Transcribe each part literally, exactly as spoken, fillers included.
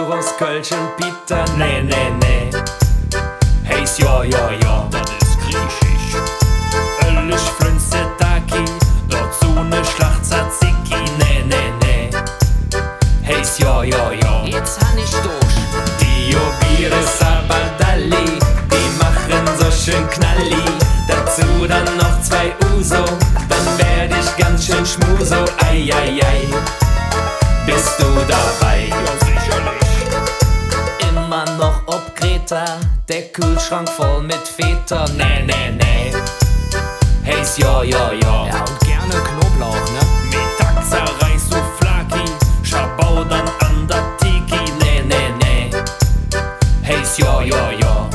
Gyros, Kölschen, Pita, ne, ne, ne. Hejs, ja, ja, ja, das ist griechisch. Öllisch, flünste, taki, dort so ne Schlacht, tzatziki, ne, ne, ne. Hejs, ja, ja, ja, jetzt han ich durch. Die Jobire, Sabadalli, die machen so schön knalli. Dazu dann noch zwei Uso, dann werd ich ganz schön schmuso, ei, ei, ei. Bist du dabei? Ja, sicherlich. Immer noch ob Greta, der Kühlschrank voll mit Feta. Ne, ne, ne. Hey's ja, ja, ja. Ja, und gerne Knoblauch, ne? Metaxa, Reis, Souflaki, Schabau, dann Andatiki. Ne, ne, ne. Hey's ja, ja, ja.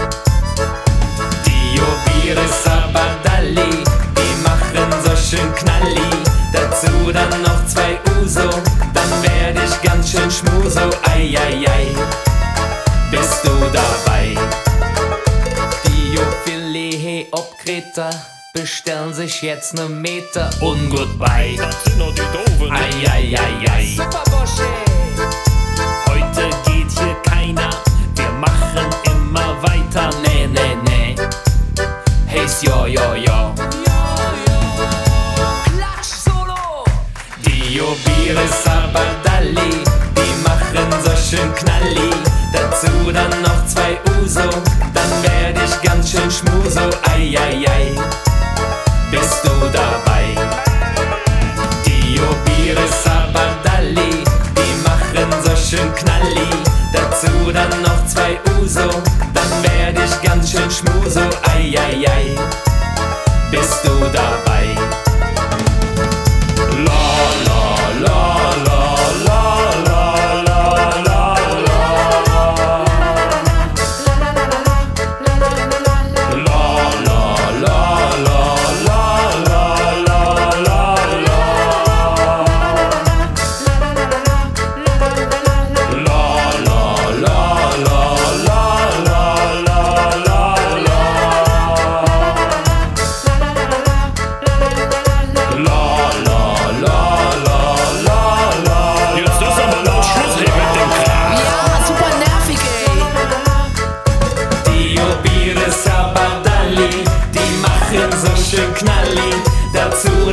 Die Jobire, Sabadalli, die machen so schön knalli. Dazu dann noch zwei Uso, dann werd ich ganz schön schmuso, ei, ei, ei, bist du dabei? Die Jofilehe ob Kreta bestellen sich jetzt ne Meter. Ungut bei, das sind noch die Doofen, ei, ei, ei, ei. Superbosche. Heute geht hier keiner, wir machen immer weiter, ne, ne, ne. Hey's jo, jo, jo. Jobire, Sabadalli, die machen so schön knalli. Dazu dann noch zwei Uso, dann werd ich ganz schön schmuso, ei, ei, ei, bist du dabei? Die Jobire, Sabadalli, die machen so schön knalli. Dazu dann noch zwei Uso, dann werd ich ganz schön schmuso, ei, ei, ei, bist du dabei? La, la.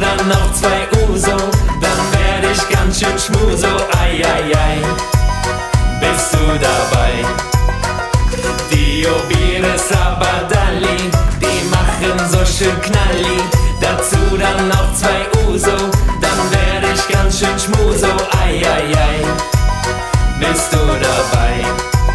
Dann noch zwei Uso, dann werd ich ganz schön schmuso, ei, ei, ei, bist du dabei? Die Jobire, Sabadalli, die machen so schön knalli. Dazu dann noch zwei Uso, dann werd ich ganz schön schmuso, ei, ei, ei, bist du dabei?